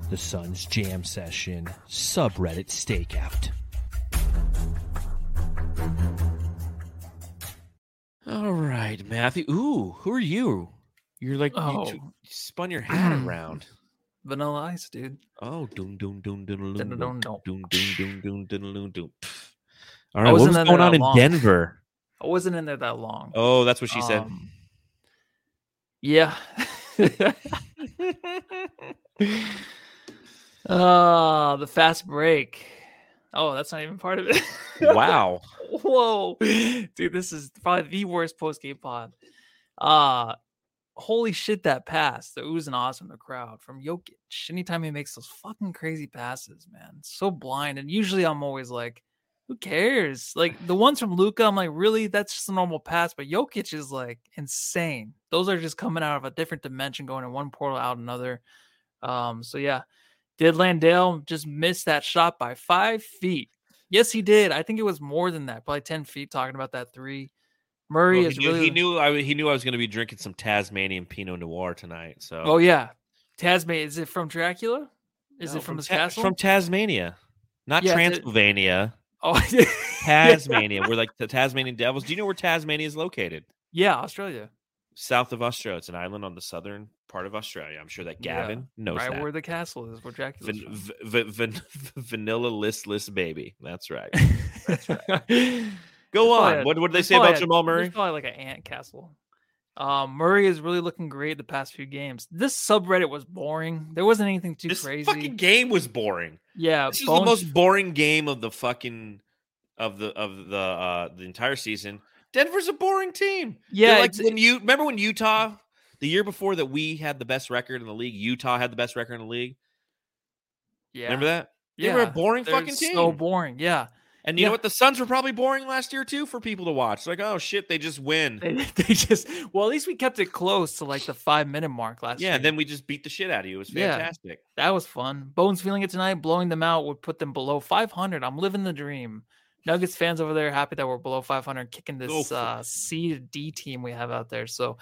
The Suns Jam Session subreddit stakeout. All right, Matthew. Ooh, who are you? You're like, oh. you, you spun your hat around. Vanilla Ice, dude. Oh, doom, doom, doom, doom, doom, doom, doom, doom, doom, doom. All right, what was going on in Denver? I wasn't in there that long. Oh, that's what she um, said. Yeah. Ah, uh, the fast break. Oh, that's not even part of it. Wow. Whoa, dude, this is probably the worst post game pod. Uh holy shit, that pass, the ooze and awesome, the crowd from Jokic. Anytime he makes those fucking crazy passes, man, so blind. And usually I'm always like, who cares? Like the ones from Luka, I'm like, really? That's just a normal pass. But Jokic is like insane. Those are just coming out of a different dimension, going in one portal, out another. Um, so yeah, did Landale just miss that shot by five feet? Yes, he did. I think it was more than that, probably ten feet. Talking about that three, Murray well, he is knew, really. He knew I he knew I was going to be drinking some Tasmanian Pinot Noir tonight. So oh yeah, Tasmania. Is it from Dracula? Is no, it from, from his Ta- castle? From Tasmania, not yeah, Transylvania. Oh, Tasmania. We're like the Tasmanian Devils. Do you know where Tasmania is located? Yeah, Australia. South of Australia. It's an island on the southern part of Australia. I'm sure that Gavin yeah, knows right that. Right where the castle is, where Dracula's van- v- v- van- Vanilla listless baby. That's right. That's right. Go on. A, what what did they say about a, Jamal Murray? It's probably like an ant castle. Um, Murray is really looking great the past few games. This subreddit was boring. There wasn't anything too this crazy. This fucking game was boring. Yeah, this is the most boring game of the fucking of the of the uh, the entire season. Denver's a boring team. Yeah, like when you remember when Utah the year before that we had the best record in the league. Utah had the best record in the league. Yeah, remember that? They yeah, were a boring fucking team. So boring. Yeah. And you yeah. know what? The Suns were probably boring last year, too, for people to watch. Like, oh, shit, they just win. They, they just – well, at least we kept it close to, like, the five-minute mark last yeah, year. Yeah, and then we just beat the shit out of you. It was fantastic. Yeah, that was fun. Bones feeling it tonight. Blowing them out would put them below five hundred. I'm living the dream. Nuggets fans over there happy that we're below five hundred, kicking this uh, C to D team we have out there. So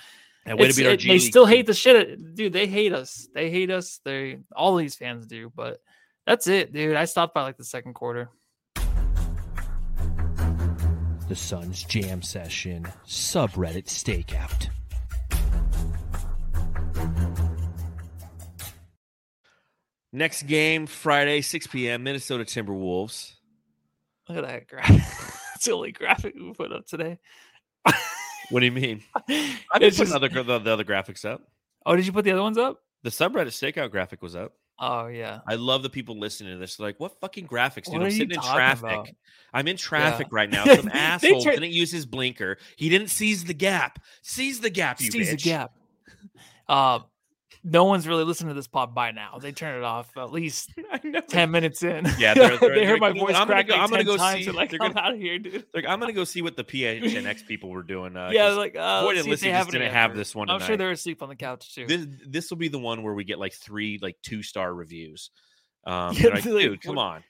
and way to beat our G League. They still hate the shit. Dude, they hate us. They hate us. They all these fans do. But that's it, dude. I stopped by, like, the second quarter. The Suns Jam Session subreddit stakeout. Next game, Friday, six p.m., Minnesota Timberwolves. Look at that graphic. It's the only graphic we put up today. What do you mean? I did put just... other, the, the other graphics up. Oh, did you put the other ones up? The subreddit stakeout graphic was up. Oh, yeah. I love the people listening to this. They're like, what fucking graphics, dude? What I'm sitting in traffic. About? I'm in traffic yeah. right now. Some asshole tra- didn't use his blinker. He didn't seize the gap. Seize the gap, you seize bitch. Seize the gap. Uh, no one's really listening to this pod by now. They turn it off at least ten minutes in. Yeah, they're, they're, they they're, heard my voice crack like ten times. They're like, I'm out of here, dude. Like, I'm going to go see what the P H N X people were doing. Uh, yeah, like, uh, boy, just didn't have this one tonight. I'm sure they're asleep on the couch, too. This, this will be the one where we get like three, like two-star reviews. Um, yeah, like, dude, come on.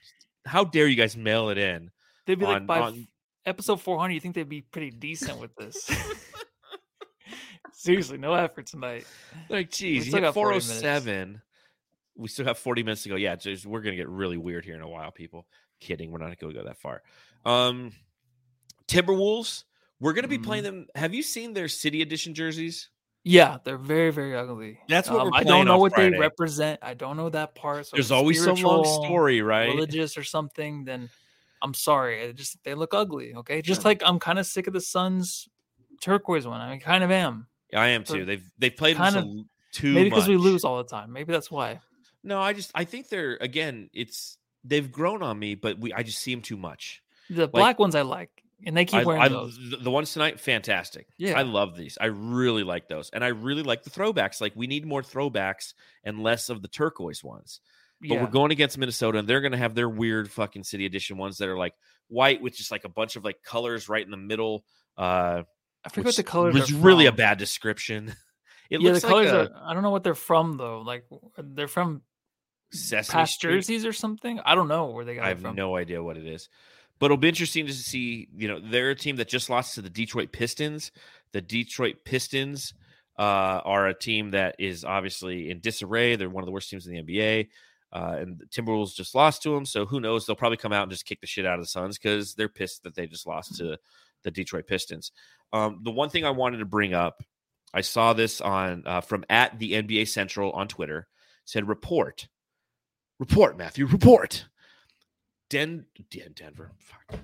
How dare you guys mail it in? They'd be on, like, by on... episode four hundred, you think they'd be pretty decent with this. Seriously, no effort tonight. Like, geez, you hit four oh seven. We still have forty minutes to go. Yeah, just, we're going to get really weird here in a while, people. Kidding. We're not going to go that far. Um, Timberwolves, we're going to be mm. playing them. Have you seen their City Edition jerseys? Yeah, they're very, very ugly. That's what um, we're playing. I don't know what Friday. They represent. I don't know that part. So there's always some long story, right? Religious or something, then I'm sorry. I just They look ugly, okay? Just yeah. like I'm kind of sick of the Suns turquoise one. I mean, kind of am. I am too. They've they've played kind of, too maybe because we lose all the time. Maybe that's why. No, I just I think they're again. It's they've grown on me, but we I just see them too much. The like, black ones I like, and they keep I, wearing I, those. The ones tonight, fantastic. Yeah, I love these. I really like those, and I really like the throwbacks. Like we need more throwbacks and less of the turquoise ones. But yeah. we're going against Minnesota, and they're going to have their weird fucking City Edition ones that are like white with just like a bunch of like colors right in the middle. Uh, I forget what the colors are. It's really a bad description. It yeah, looks the colors like a, are, I don't know what they're from though. Like they're from Sesame past Street jerseys or something. I don't know where they got I it from. I have no idea what it is. But it'll be interesting to see, you know, they're a team that just lost to the Detroit Pistons. The Detroit Pistons uh, are a team that is obviously in disarray. They're one of the worst teams in the N B A. Uh, and the Timberwolves just lost to them. So who knows? They'll probably come out and just kick the shit out of the Suns because they're pissed that they just lost to the Detroit Pistons. Um, the one thing I wanted to bring up, I saw this on uh, from at the N B A Central on Twitter. It said, report. Report, Matthew. Report. Den, Den Denver. Fuck.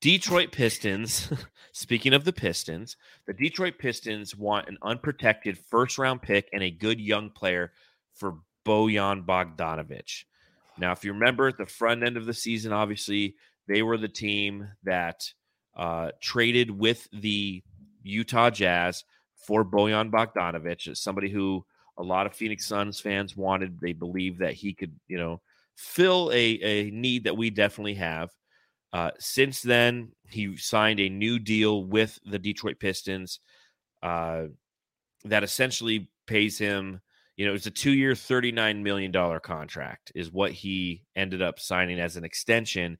Detroit Pistons. Speaking of the Pistons, the Detroit Pistons want an unprotected first-round pick and a good young player for Bojan Bogdanovic. Now, if you remember at the front end of the season, obviously they were the team that uh, traded with the Utah Jazz for Bojan Bogdanovic, as somebody who a lot of Phoenix Suns fans wanted. They believed that he could, you know, fill a, a need that we definitely have. Uh, since then, he signed a new deal with the Detroit Pistons uh, that essentially pays him, you know, it's a two-year, thirty-nine million dollars contract is what he ended up signing as an extension.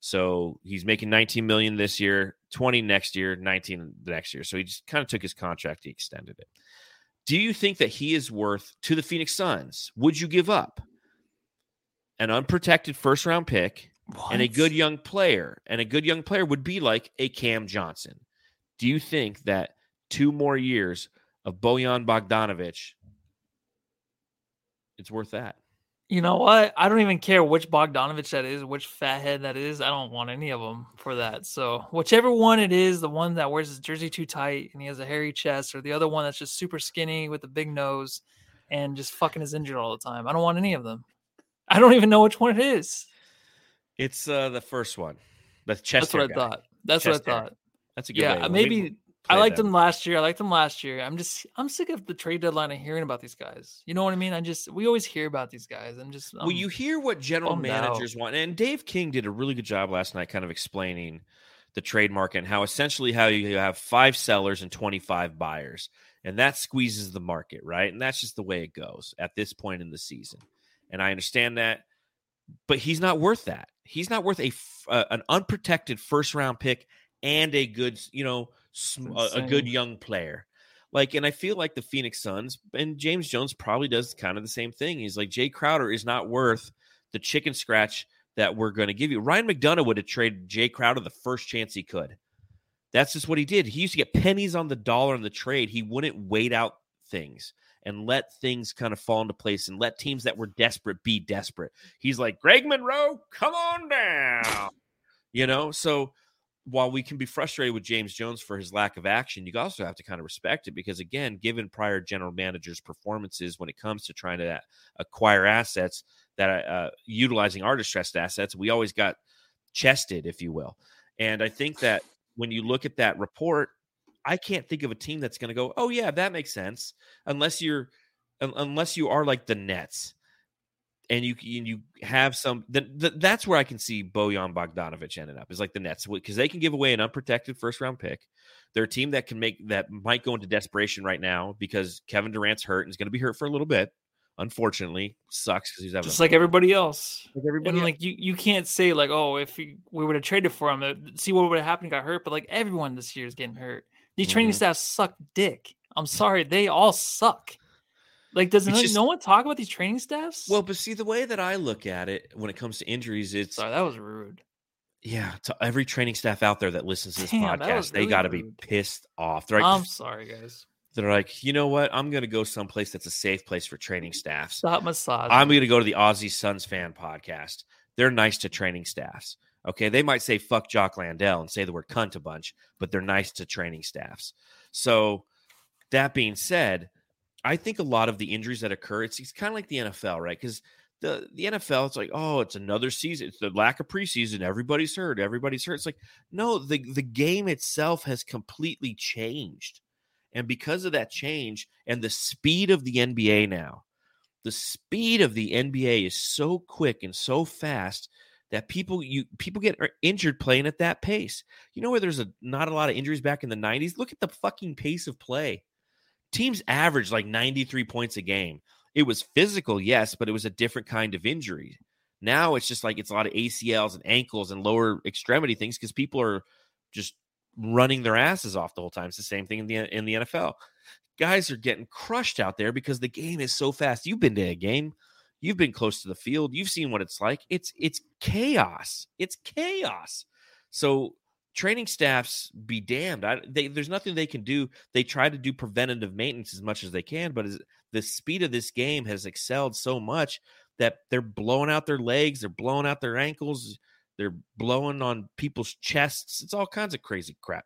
So he's making nineteen million dollars this year, twenty next year, nineteen the next year. So he just kind of took his contract. He extended it. Do you think that he is worth, to the Phoenix Suns, would you give up an unprotected first-round pick what? and a good young player? And a good young player would be like a Cam Johnson. Do you think that two more years of Bojan Bogdanovic, it's worth that? You know what? I don't even care which Bogdanovic that is, which fathead that is. I don't want any of them for that. So whichever one it is, the one that wears his jersey too tight and he has a hairy chest, or the other one that's just super skinny with a big nose and just fucking is injured all the time. I don't want any of them. I don't even know which one it is. It's uh, the first one. The chest. That's what I guy. thought. That's chest what I hair. thought. That's a good yeah. Way. Maybe. maybe- I liked them. them last year. I liked them last year. I'm just, I'm sick of the trade deadline and hearing about these guys. You know what I mean? I just, we always hear about these guys. I'm just, I'm well, you hear what general managers out. want. And Dave King did a really good job last night, kind of explaining the trade market and how essentially how you have five sellers and twenty-five buyers, and that squeezes the market, right? And that's just the way it goes at this point in the season. And I understand that, but he's not worth that. He's not worth a, uh, an unprotected first round pick and a good, you know, a good young player. Like, and I feel like the Phoenix Suns and James Jones probably does kind of the same thing. He's like, Jay Crowder is not worth the chicken scratch that we're going to give you. Ryan McDonough would have traded Jay Crowder the first chance he could. That's just what he did. He used to get pennies on the dollar in the trade. He wouldn't wait out things and let things kind of fall into place and let teams that were desperate be desperate. He's like, Greg Monroe, come on down. You know, so while we can be frustrated with James Jones for his lack of action, you also have to kind of respect it because, again, given prior general managers' performances when it comes to trying to acquire assets that uh, utilizing our distressed assets, we always got chested, if you will. And I think that when you look at that report, I can't think of a team that's going to go, oh yeah, that makes sense, unless you're, um, unless you are like the Nets. And you you have some the, the, that's where I can see Bojan Bogdanovic ended up, is like the Nets, because they can give away an unprotected first round pick. They're a team that can make that might go into desperation right now because Kevin Durant's hurt and is going to be hurt for a little bit. Unfortunately, sucks because he's having just like everybody else. Like everybody, and else. like you, you can't say like, oh, if we, we would have traded for him, see what would have happened, got hurt. But like everyone this year is getting hurt. These mm-hmm. training staff suck dick. I'm sorry, they all suck. Like, does just, no one talk about these training staffs? Well, but see, the way that I look at it when it comes to injuries, it's... Sorry, that was rude. Yeah, to every training staff out there that listens to this Damn, podcast, really they got to be pissed off. They're like, I'm sorry, guys. They're like, you know what? I'm going to go someplace that's a safe place for training staffs. Stop massaging. I'm going to go to the Aussie Suns fan podcast. They're nice to training staffs. Okay, they might say fuck Jock Landale and say the word cunt a bunch, but they're nice to training staffs. So, that being said, I think a lot of the injuries that occur, it's, it's kind of like the N F L, right? Because the, the N F L, it's like, oh, it's another season. It's the lack of preseason. Everybody's hurt. Everybody's hurt. It's like, no, the, the game itself has completely changed. And because of that change and the speed of the N B A now, the speed of the N B A is so quick and so fast that people you people get injured playing at that pace. You know where there's a, not a lot of injuries back in the nineties? Look at the fucking pace of play. Teams average like ninety-three points a game. it was physical, yes, but it was a different kind of injury. Now it's just like it's a lot of A C Ls and ankles and lower extremity things because people are just running their asses off the whole time. It's the same thing in the in the N F L. Guys are getting crushed out there because the game is so fast. You've been to a game. You've been close to the field. You've seen what it's like. It's it's chaos. It's chaos. So training staffs be damned. I, they, there's nothing they can do. They try to do preventative maintenance as much as they can, but as, the speed of this game has excelled so much that they're blowing out their legs. They're blowing out their ankles. They're blowing on people's chests. It's all kinds of crazy crap.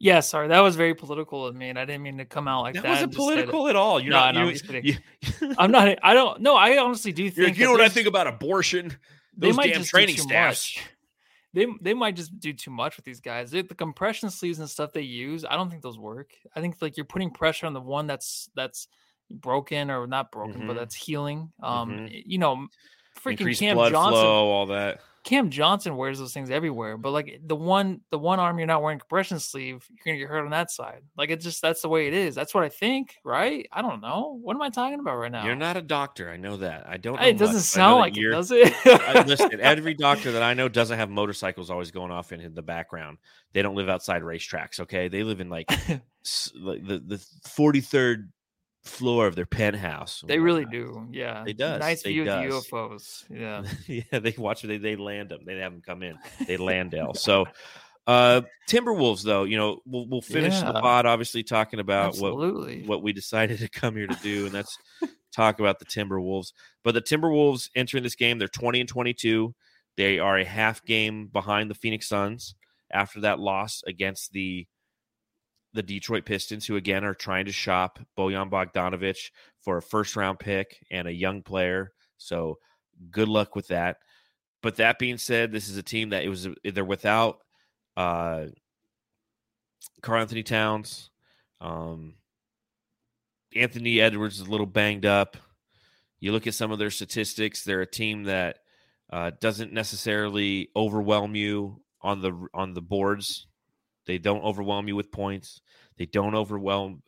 Yeah, sorry, that was very political of me, and I didn't mean to come out like that. That wasn't political at all. You're no, not. No, I'm, you, you, I'm not. I don't. No, I honestly do think. You know what I think about abortion? Those damn training staffs. They they might just do too much with these guys. They, the compression sleeves and stuff they use, I don't think those work. I think like you're putting pressure on the one that's that's broken or not broken, mm-hmm. but that's healing. Um, mm-hmm. you know, freaking increased Cam blood Johnson, flow, all that. Cam Johnson wears those things everywhere, but like the one, the one arm you're not wearing compression sleeve, you're gonna get hurt on that side. Like it's just that's the way it is. That's what I think, right? I don't know. What am I talking about right now? You're not a doctor. I know that. I don't. Know it doesn't much. sound like it, does it? I, listen, every doctor that I know doesn't have motorcycles always going off in the background. They don't live outside racetracks. Okay, they live in like s- the the forty-third floor of their penthouse. They really do. Yeah, it does. Nice view of the U F Os. Yeah, yeah. They watch. They they land them. They have them come in. They Landale. So, uh, Timberwolves though. You know, we'll we'll finish yeah. the pod. Obviously, talking about Absolutely. what what we decided to come here to do, and that's talk about the Timberwolves. But the Timberwolves entering this game, they're twenty and twenty-two. They are a half game behind the Phoenix Suns after that loss against the. The Detroit Pistons, who again are trying to shop Bojan Bogdanovic for a first-round pick and a young player, so good luck with that. But that being said, this is a team that it was they're without uh, Karl Anthony Towns, um, Anthony Edwards is a little banged up. You look at some of their statistics; they're a team that uh, doesn't necessarily overwhelm you on the on the boards. They don't overwhelm you with points. They don't overwhelm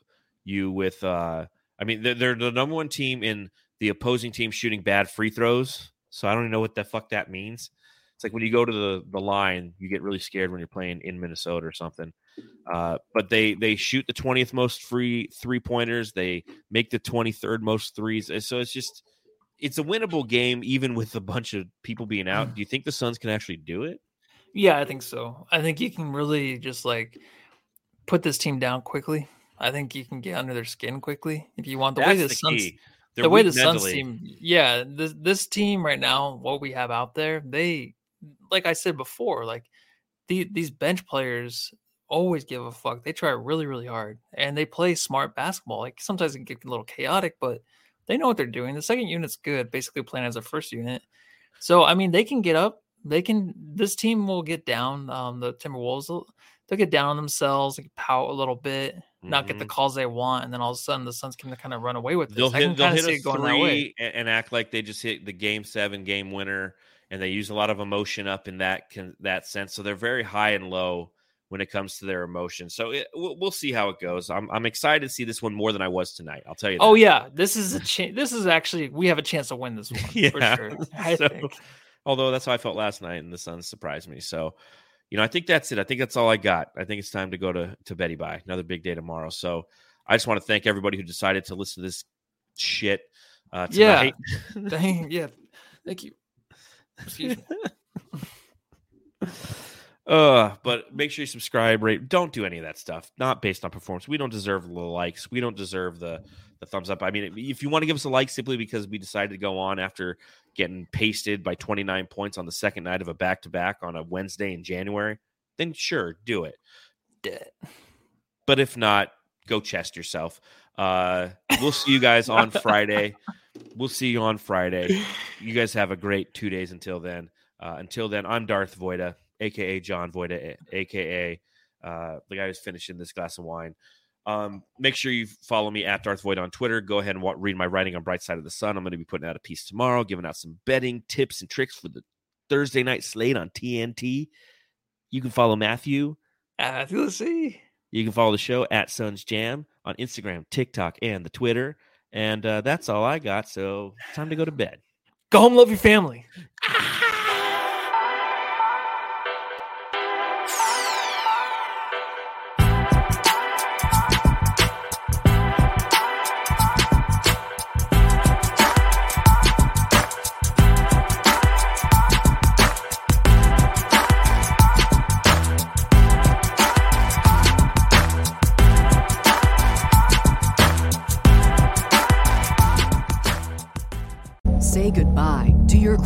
you with, uh, I mean, they're, they're the number one team in the opposing team shooting bad free throws. So I don't even know what the fuck that means. It's like when you go to the, the line, you get really scared when you're playing in Minnesota or something. Uh, but they they shoot the twentieth most free three-pointers. They make the twenty-third most threes. And so it's just, it's a winnable game even with a bunch of people being out. Do you think the Suns can actually do it? Yeah, I think so. I think you can really just like put this team down quickly. I think you can get under their skin quickly if you want. The That's way the, the Suns, the way the mentally. Suns team, yeah, this this team right now, what we have out there, they, like I said before, like the, these bench players always give a fuck. They try really, really hard, and they play smart basketball. Like sometimes it can get a little chaotic, but they know what they're doing. The second unit's good, basically playing as a first unit. So I mean, they can get up. They can, this team will get down. Um, the Timberwolves, they'll, they'll get down on themselves, like pout a little bit, mm-hmm. not get the calls they want. And then all of a sudden, the Suns can kind of run away with it. They'll hit, they'll hit a three and act like they just hit the game seven game winner. And they use a lot of emotion up in that, can, that sense. So they're very high and low when it comes to their emotions. So it, we'll, we'll see how it goes. I'm, I'm excited to see this one more than I was tonight. I'll tell you that. Oh, yeah. This is a chance. This is actually, we have a chance to win this one yeah. for sure. I so, think. Although that's how I felt last night, and the Suns surprised me. So, you know, I think that's it. I think that's all I got. I think it's time to go to, to Betty Bye. Another big day tomorrow. So I just want to thank everybody who decided to listen to this shit uh, tonight. Yeah. Dang, yeah. Thank you. Excuse me. uh, but make sure you subscribe, rate. Don't do any of that stuff. Not based on performance. We don't deserve the likes. We don't deserve the, the thumbs up. I mean, if you want to give us a like simply because we decided to go on after – getting pasted by twenty-nine points on the second night of a back-to-back on a Wednesday in January, then sure, do it. But if not, go chest yourself. Uh, we'll see you guys on Friday. We'll see you on Friday. You guys have a great two days until then. Uh, until then, I'm Darth Voida, a k a. John Voida, a k a. Uh, the guy who's finishing this glass of wine. Um, make sure you follow me at Darth Void on Twitter. Go ahead and wa- read my writing on Bright Side of the Sun. I'm going to be putting out a piece tomorrow, giving out some betting tips and tricks for the Thursday night slate on T N T. You can follow Matthew. Matthew, let's see. You can follow the show at Suns Jam on Instagram, TikTok, and the Twitter And uh, that's all I got. So it's time to go to bed. Go home, love your family.